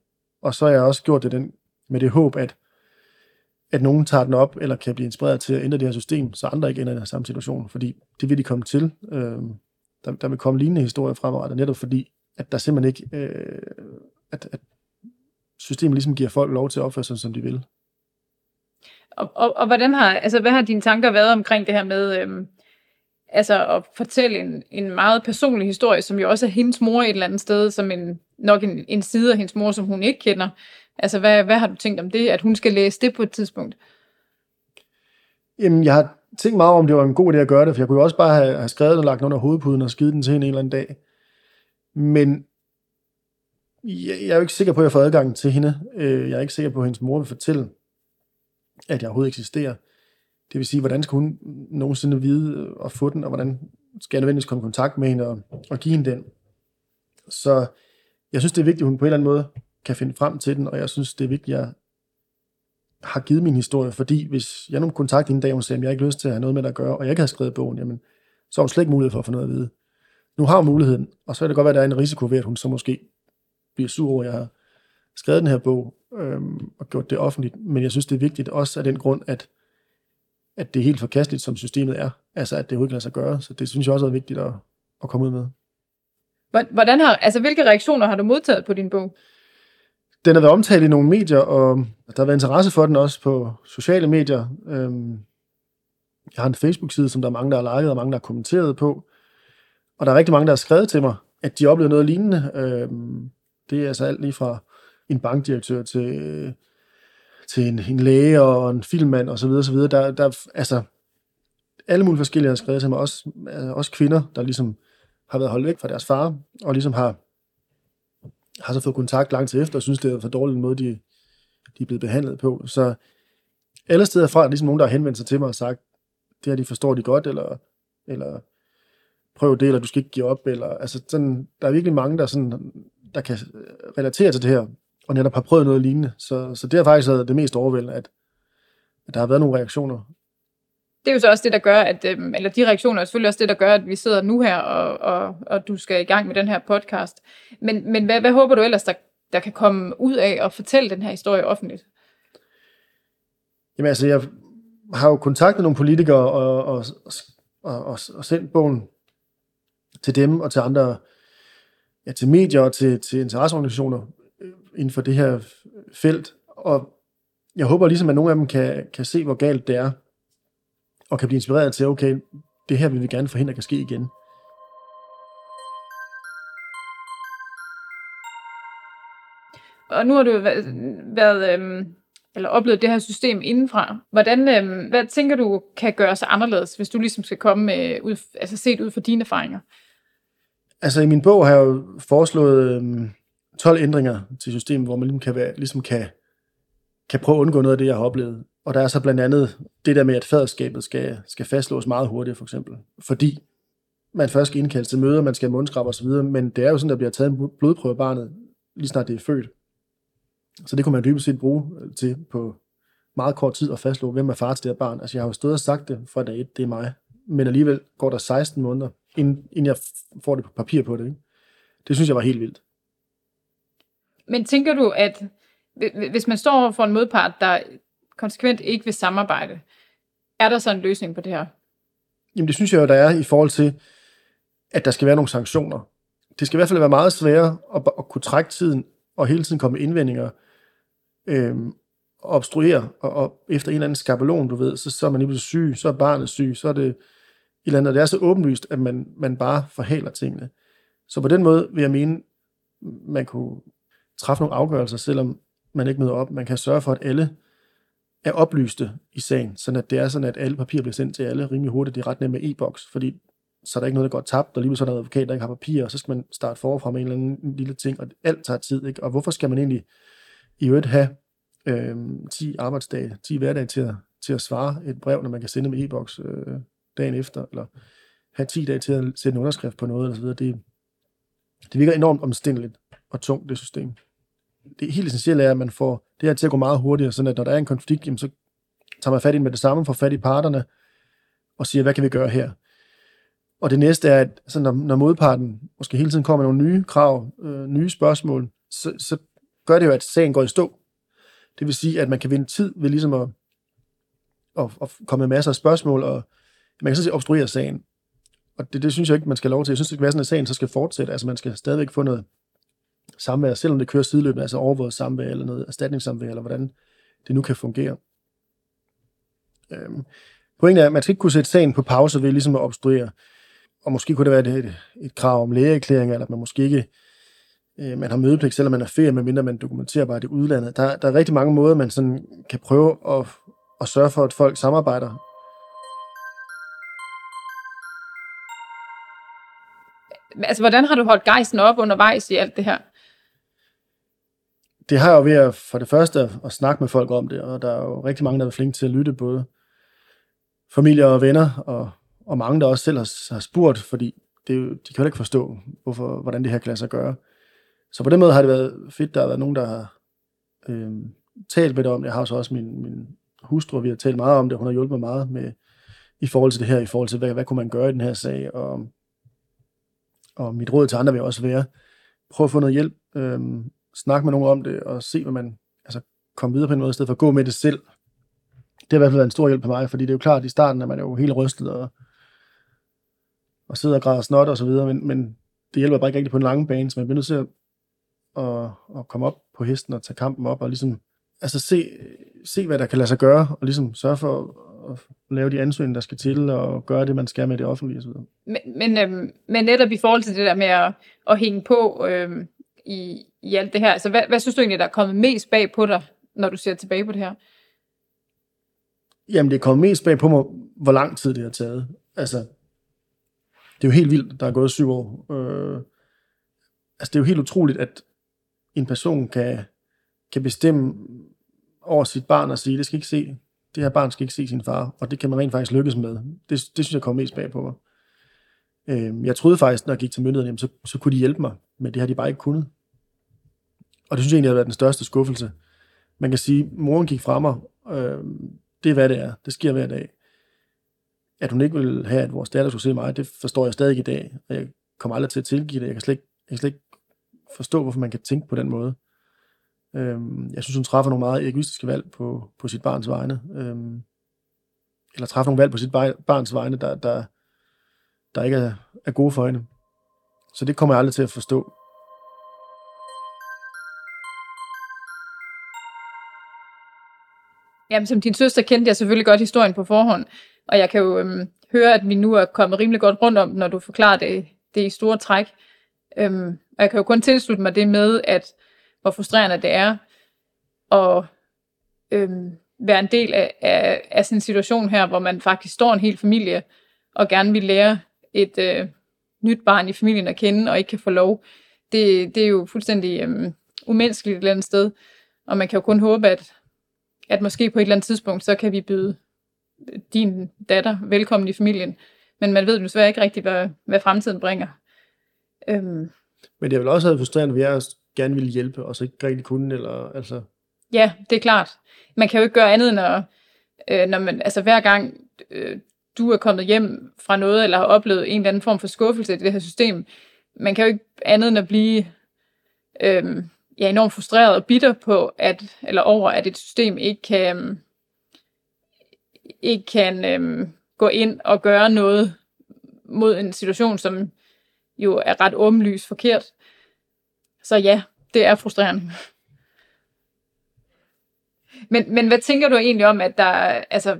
Og så har jeg også gjort det den, med det håb, at, at nogen tager den op, eller kan blive inspireret til at ændre det her system, så andre ikke ender i den samme situation, fordi det vil de komme til. Øhm, der, der vil komme lignende historier fremadrettet, netop fordi at der simpelthen ikke, øh, at, at systemet ligesom giver folk lov til at opføre sig, som de vil. Og, og, og hvordan har, altså, hvad har dine tanker været omkring det her med, øhm, altså at fortælle en, en meget personlig historie, som jo også er hendes mor et eller andet sted, som en, nok en, en side af hendes mor, som hun ikke kender. Altså, hvad, hvad har du tænkt om det, at hun skal læse det på et tidspunkt? Jamen, jeg har tænkt meget om, det var en god idé at gøre det, for jeg kunne jo også bare have, have skrevet og lagt den under hovedpuden og skidt den til hende en eller anden dag. Men jeg er jo ikke sikker på, at jeg får adgang til hende. Jeg er ikke sikker på, at hendes mor vil fortælle, at jeg overhovedet eksisterer. Det vil sige, hvordan skal hun nogensinde vide og få den, og hvordan skal jeg nødvendigvis komme i kontakt med hende og, og give hende den. Så jeg synes, det er vigtigt, at hun på en eller anden måde kan finde frem til den, og jeg synes, det er vigtigt, at jeg har givet min historie, fordi hvis jeg nu kontakter hende en dag, og hun siger, at jeg ikke har lyst til at have noget med det at gøre, og jeg ikke har skrevet bogen, jamen, så har hun slet ikke mulighed for at få noget at vide. Nu har hun muligheden, og så er det godt være, at der er en risiko ved, at hun så måske bliver sur over, jeg har skrevet den her bog øhm, og gjort det offentligt. Men jeg synes, det er vigtigt også af den grund, at at det er helt forkasteligt, som systemet er. Altså, at det jo ikke lader sig gøre. Så det synes jeg også er vigtigt at, at komme ud med. Hvordan har, altså, hvilke reaktioner har du modtaget på din bog? Den har været omtalt i nogle medier, og der har været interesse for den også på sociale medier. Jeg har en Facebook-side, som der er mange, der har liket, og mange, der har kommenteret på. Og der er rigtig mange, der har skrevet til mig, at de oplevede noget lignende. Det er altså alt lige fra en bankdirektør til, til en, en læge og en filmmand osv. osv. Der, der, altså, alle mulige forskellige har skrevet til mig, også, også kvinder, der ligesom har været holdt væk fra deres far, og ligesom har, har så fået kontakt lang tid efter, og synes, det er for dårlig en måde, de, de er blevet behandlet på. Så alle steder fra er ligesom nogen, der har henvendt sig til mig og sagt, det her de forstår de godt, eller, eller prøv det, eller du skal ikke give op. Eller, altså sådan, der er virkelig mange, der, sådan, der kan relatere til det her, og netop har prøvet noget lignende. Så, så det har faktisk været det mest overvældende, at, at der har været nogle reaktioner. Det er jo så også det, der gør, at, eller de reaktioner er selvfølgelig også det, der gør, at vi sidder nu her, og, og, og du skal i gang med den her podcast. Men, men hvad, hvad håber du ellers, der, der kan komme ud af at fortælle den her historie offentligt? Jamen altså, jeg har jo kontaktet nogle politikere, og, og, og, og, og sendt bogen til dem, og til andre, ja, til medier, og til, til interesseorganisationer inden for det her felt. Og jeg håber ligesom, at nogle af dem kan, kan se, hvor galt det er, og kan blive inspireret til, okay, det her vil vi gerne forhindre kan ske igen. Og nu har du været, øhm, eller oplevet det her system indenfra. Hvordan, øhm, hvad tænker du kan gøres anderledes, hvis du ligesom skal komme med, ud, altså set ud fra dine erfaringer? Altså i min bog har jeg jo foreslået øhm, tolv ændringer til systemet, hvor man ligesom kan, være, ligesom kan, kan prøve at undgå noget af det, jeg har oplevet. Og der er så blandt andet det der med, at faderskabet skal, skal fastslås meget hurtigt, for eksempel. Fordi man først skal indkaldes til møder, man skal have mundskrab osv., men det er jo sådan, der bliver taget en blodprøve af barnet, lige snart det er født. Så det kunne man dybest set bruge til på meget kort tid at fastslå, hvem er far til det her barn. Altså jeg har jo stået og sagt det fra dag et, det er mig. Men alligevel går der seksten måneder, inden jeg får det på papir på det. Ikke? Det synes jeg var helt vildt. Men tænker du, at hvis man står for en modpart, der konsekvent ikke vil samarbejde. Er der så en løsning på det her? Jamen det synes jeg jo, der er i forhold til, at der skal være nogle sanktioner. Det skal i hvert fald være meget sværere at, at kunne trække tiden og hele tiden komme med indvendinger øhm, og obstruere, og, og efter en eller anden skabelon, du ved, så, så er man lige pludselig syg, så er barnet syg, så er det et eller andet, og det er så åbenlyst, at man, man bare forhaler tingene. Så på den måde vil jeg mene, man kunne træffe nogle afgørelser, selvom man ikke møder op. Man kan sørge for, at alle er oplyste i sagen, sådan at det er sådan, at alle papirer bliver sendt til alle rimelig hurtigt. Det er ret nemt med e-boks, fordi så er der ikke noget, der går tabt, og lige så er der en advokat, der ikke har papirer, og så skal man starte forfra med en eller anden lille ting, og alt tager tid, ikke? Og hvorfor skal man egentlig i øvrigt have øh, ti arbejdsdage, ti hverdage til at, til at svare et brev, når man kan sende med e-boks øh, dagen efter, eller have ti dage til at sætte en underskrift på noget, eller så videre. Det, det virker enormt omstændeligt og tungt, det system. Det helt essentielle er, at man får det her til at gå meget hurtigere, sådan at når der er en konflikt, jamen så tager man fat i med det samme, får fat i parterne og siger, hvad kan vi gøre her? Og det næste er, at så når, når modparten måske hele tiden kommer med nogle nye krav, øh, nye spørgsmål, så, så gør det jo, at sagen går i stå. Det vil sige, at man kan vinde tid ved ligesom at, at, at komme med masser af spørgsmål, og man kan sådan set obstruere sagen. Og det, det synes jeg ikke, man skal have lov til. Jeg synes, det skal være sådan, at sagen så skal fortsætte. Altså man skal stadigvæk få noget samvær, selvom det kører sideløbende, altså overvåget samvær eller noget erstatningssamvær, eller hvordan det nu kan fungere. Øhm, pointen er, at man skal ikke kunne sætte sagen på pause ved ligesom at obstruere, og måske kunne det være et, et krav om lægeerklæringer, eller at man måske ikke øh, man har mødepligt, selvom man er ferie, medmindre man dokumenterer bare det udlandet. Der, der er rigtig mange måder, man sådan kan prøve at, at sørge for, at folk samarbejder. Altså, hvordan har du holdt gejsten op undervejs i alt det her? Det har jeg jo ved at, for det første at snakke med folk om det, og der er jo rigtig mange, der er flinke til at lytte, både familier og venner, og, og mange, der også selv har, har spurgt, fordi det, de kan jo ikke forstå, hvorfor, hvordan det her kan lade sig gøre. Så på den måde har det været fedt, der har været nogen, der har øh, talt med det om det. Jeg har så også min, min hustru, vi har talt meget om det, hun har hjulpet mig meget med, i forhold til det her, i forhold til, hvad, hvad kunne man gøre i den her sag, og Og mit råd til andre vil også være, prøv at få noget hjælp, øhm, snak med nogen om det, og se, hvad man altså, kommer videre på en måde, i stedet for at gå med det selv. det har i hvert fald været en stor hjælp for mig, fordi det er jo klart, at i starten er man jo helt rystet og, og sidder og græder snot og så videre, men, men det hjælper bare ikke rigtig på den lange bane, så man bliver nødt til at, at, at komme op på hesten og tage kampen op og ligesom altså se, se, hvad der kan lade sig gøre, og ligesom sørge for at, at lave de ansøgninger, der skal til, og gøre det, man skal med det offentlige og så videre. Men, men, øhm, men netop i forhold til det der med at, at hænge på øhm, i, i alt det her, altså hvad, hvad synes du egentlig, der er kommet mest bag på dig, når du ser tilbage på det her? Jamen, det er kommet mest bag på mig, hvor lang tid det har taget. Altså, det er jo helt vildt, der er gået syv år. Øh, altså, det er jo helt utroligt, at en person kan, kan bestemme over sit barn og sige, det skal ikke se, det her barn skal ikke se sin far, og det kan man rent faktisk lykkes med. Det, det synes jeg er kommet mest bag på mig. Øh, jeg troede faktisk, når jeg gik til myndighederne, så, så kunne de hjælpe mig, men det har de bare ikke kunnet. Og det synes jeg egentlig har været den største skuffelse. Man kan sige, moren gik fra mig, øh, det er, hvad det er. Det sker hver dag. At hun ikke ville have, at vores datter skulle se mig, det forstår jeg stadig i dag. Og jeg kommer aldrig til at tilgive det. Jeg kan slet ikke, jeg kan slet ikke forstå, hvorfor man kan tænke på den måde. Øhm, jeg synes, hun træffer nogle meget egoistiske valg på, på sit barns vegne. Øhm, eller træffer nogle valg på sit barns vegne, der, der, der ikke er, er gode for hende. Så det kommer jeg aldrig til at forstå. Jamen, som din søster kendte jeg selvfølgelig godt historien på forhånd, og jeg kan jo øhm, høre, at vi nu er kommet rimelig godt rundt om, når du forklarer det, det i store træk. Øhm, og jeg kan jo kun tilslutte mig det med, at hvor frustrerende det er at øhm, være en del af, af, af sådan en situation her, hvor man faktisk står en hel familie og gerne vil lære et øh, nyt barn i familien at kende og ikke kan få lov. Det, det er jo fuldstændig øhm, umenneskeligt et eller andet sted, og man kan jo kun håbe, at at måske på et eller andet tidspunkt, så kan vi byde din datter velkommen i familien. Men man ved jo desværre ikke rigtigt, hvad, hvad fremtiden bringer. Øhm. Men det er vel også været frustrerende, at vi også gerne ville hjælpe, og så ikke rigtig kunne, eller altså... Ja, det er klart. Man kan jo ikke gøre andet, end at, øh, når man, altså hver gang øh, du er kommet hjem fra noget, eller har oplevet en eller anden form for skuffelse i det her system, man kan jo ikke andet end at blive... Øh, Jeg er enormt frustreret og bitter på, at, eller over, at et system ikke kan, ikke kan øhm, gå ind og gøre noget mod en situation, som jo er ret åbenlyst forkert. Så ja, det er frustrerende. Men, men hvad tænker du egentlig om, at der altså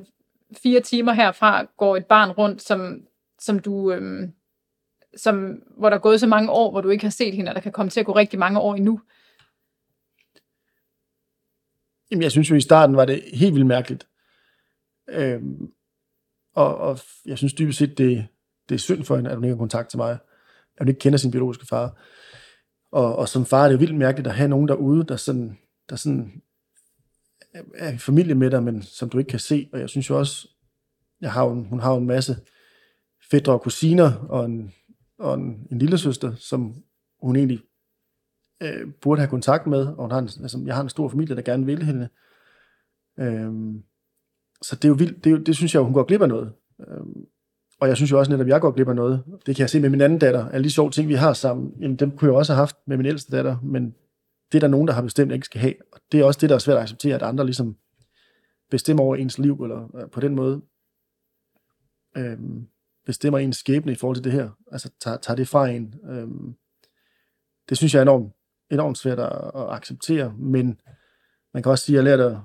fire timer herfra går et barn rundt, som, som du, øhm, som, hvor der er gået så mange år, hvor du ikke har set hende, og der kan komme til at gå rigtig mange år endnu? Jamen, jeg synes jo, i starten var det helt vildt mærkeligt. Øhm, og, og jeg synes dybest set, det, det er synd for hende, at hun ikke har kontakt til mig. At hun ikke kender sin biologiske far. Og, og som far er det jo vildt mærkeligt at have nogen derude, der sådan, der sådan er i familie med dig, men som du ikke kan se. Og jeg synes jo også, jeg har en, hun har en masse fætre og kusiner og en, og en, en lillesøster, som hun egentlig... burde have kontakt med, og hun har en, altså, jeg har en stor familie, der gerne vil hende. Øhm, så det er jo vildt, det, er jo, det synes jeg jo, hun går glip af noget. Øhm, og jeg synes jo også netop, at jeg går glip af noget. Det kan jeg se med min anden datter. Alle de sjove ting, vi har sammen, jamen, dem kunne jeg også have haft med min ældste datter, men det er der nogen, der har bestemt, ikke skal have. Og det er også det, der er svært at acceptere, at andre ligesom bestemmer over ens liv, eller øh, på den måde øhm, bestemmer ens skæbne i forhold til det her. Altså tager, tager det fra en. Øhm, det synes jeg er enormt enormt svært at, at acceptere, men man kan også sige, at jeg har lært at,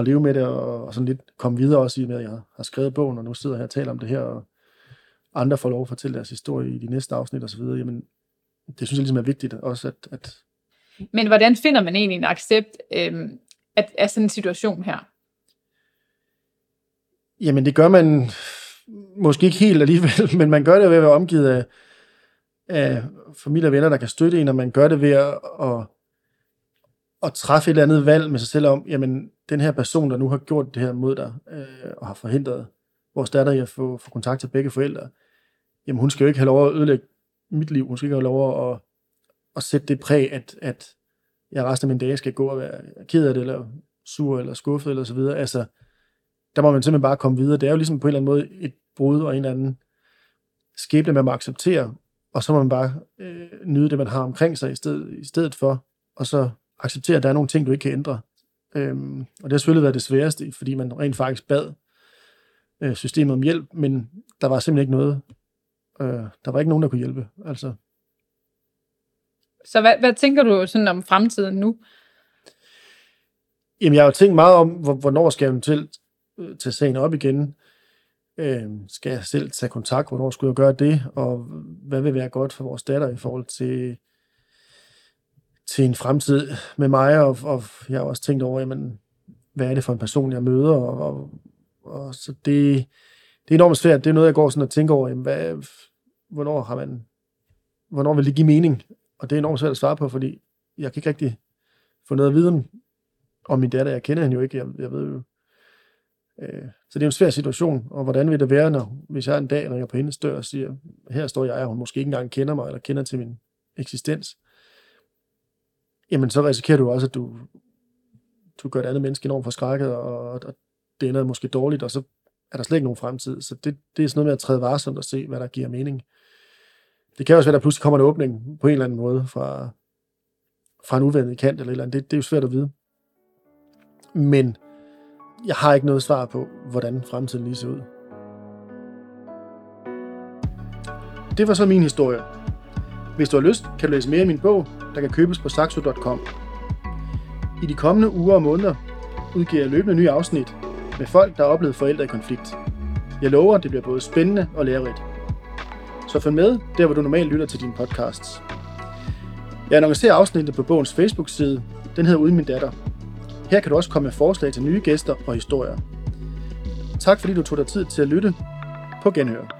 at leve med det, og, og sådan lidt komme videre også i med, at jeg har skrevet bogen, og nu sidder jeg og taler om det her, og andre får lov at fortælle deres historie i de næste afsnit osv. Jamen, det synes jeg ligesom er vigtigt også, at... at men hvordan finder man egentlig en accept øh, af, af sådan en situation her? Jamen, det gør man måske ikke helt alligevel, men man gør det ved at være omgivet af af familie og venner, der kan støtte en, og man gør det ved at, at, at træffe et eller andet valg med sig selv om, jamen, den her person, der nu har gjort det her mod dig, øh, og har forhindret vores datter i at få, få kontakt til begge forældre, jamen, hun skal jo ikke have lov at ødelægge mit liv, hun skal ikke have lov at, at sætte det præg, at, at jeg resten af mine dage skal gå og være ked af det, eller sur, eller skuffet, eller så videre. Altså, der må man simpelthen bare komme videre. Det er jo ligesom på en eller anden måde et brud og en eller anden skæbne, man må acceptere, og så må man bare øh, nyde det, man har omkring sig i stedet, i stedet for, og så acceptere, at der er nogle ting, du ikke kan ændre. Øhm, og det har selvfølgelig været det sværeste, fordi man rent faktisk bad øh, systemet om hjælp, men der var simpelthen ikke noget. Øh, der var ikke nogen, der kunne hjælpe. Altså. Så hvad, hvad tænker du sådan om fremtiden nu? Jamen, jeg har jo tænkt meget om, hvornår skal jeg til øh, tage sagen op igen? Øh, skal jeg selv tage kontakt? Hvornår skulle jeg gøre det? Og hvad vil være godt for vores datter i forhold til... til en fremtid med mig, og, og jeg har også tænkt over, jamen, hvad er det for en person, jeg møder, og, og, og så det, det er enormt svært. Det er noget, jeg går sådan og tænker over, jamen, hvad, hvornår har man, hvornår vil det give mening? Og det er enormt svært at svare på, fordi jeg kan ikke rigtig få noget at vide om min datter. Jeg kender hende jo ikke, jeg, jeg ved jo. Øh, så det er en svær situation, og hvordan vil det være, når, hvis jeg en dag ringer på hendes dør og siger, her står jeg, og hun måske ikke engang kender mig, eller kender til min eksistens. Jamen, så risikerer du også, at du, du gør et andet menneske enormt forskrækket, og, og det ender måske dårligt, og så er der slet ikke nogen fremtid. Så det, det er sådan noget med at træde varsomt og se, hvad der giver mening. Det kan også være, at der pludselig kommer en åbning på en eller anden måde fra, fra en uventet kant, eller et eller andet. Det, det er jo svært at vide. Men jeg har ikke noget svar på, hvordan fremtiden lige ser ud. Det var så min historie. Hvis du har lyst, kan du læse mere i min bog, der kan købes på saxo punktum com. I de kommende uger og måneder udgiver jeg løbende nye afsnit med folk, der har oplevet forældre i konflikt. Jeg lover, det bliver både spændende og lærerigt. Så følg med, der hvor du normalt lytter til dine podcasts. Jeg annoncerer afsnittet på bogens Facebook-side. Den hedder Uden min datter. Her kan du også komme med forslag til nye gæster og historier. Tak fordi du tog dig tid til at lytte. På genhør.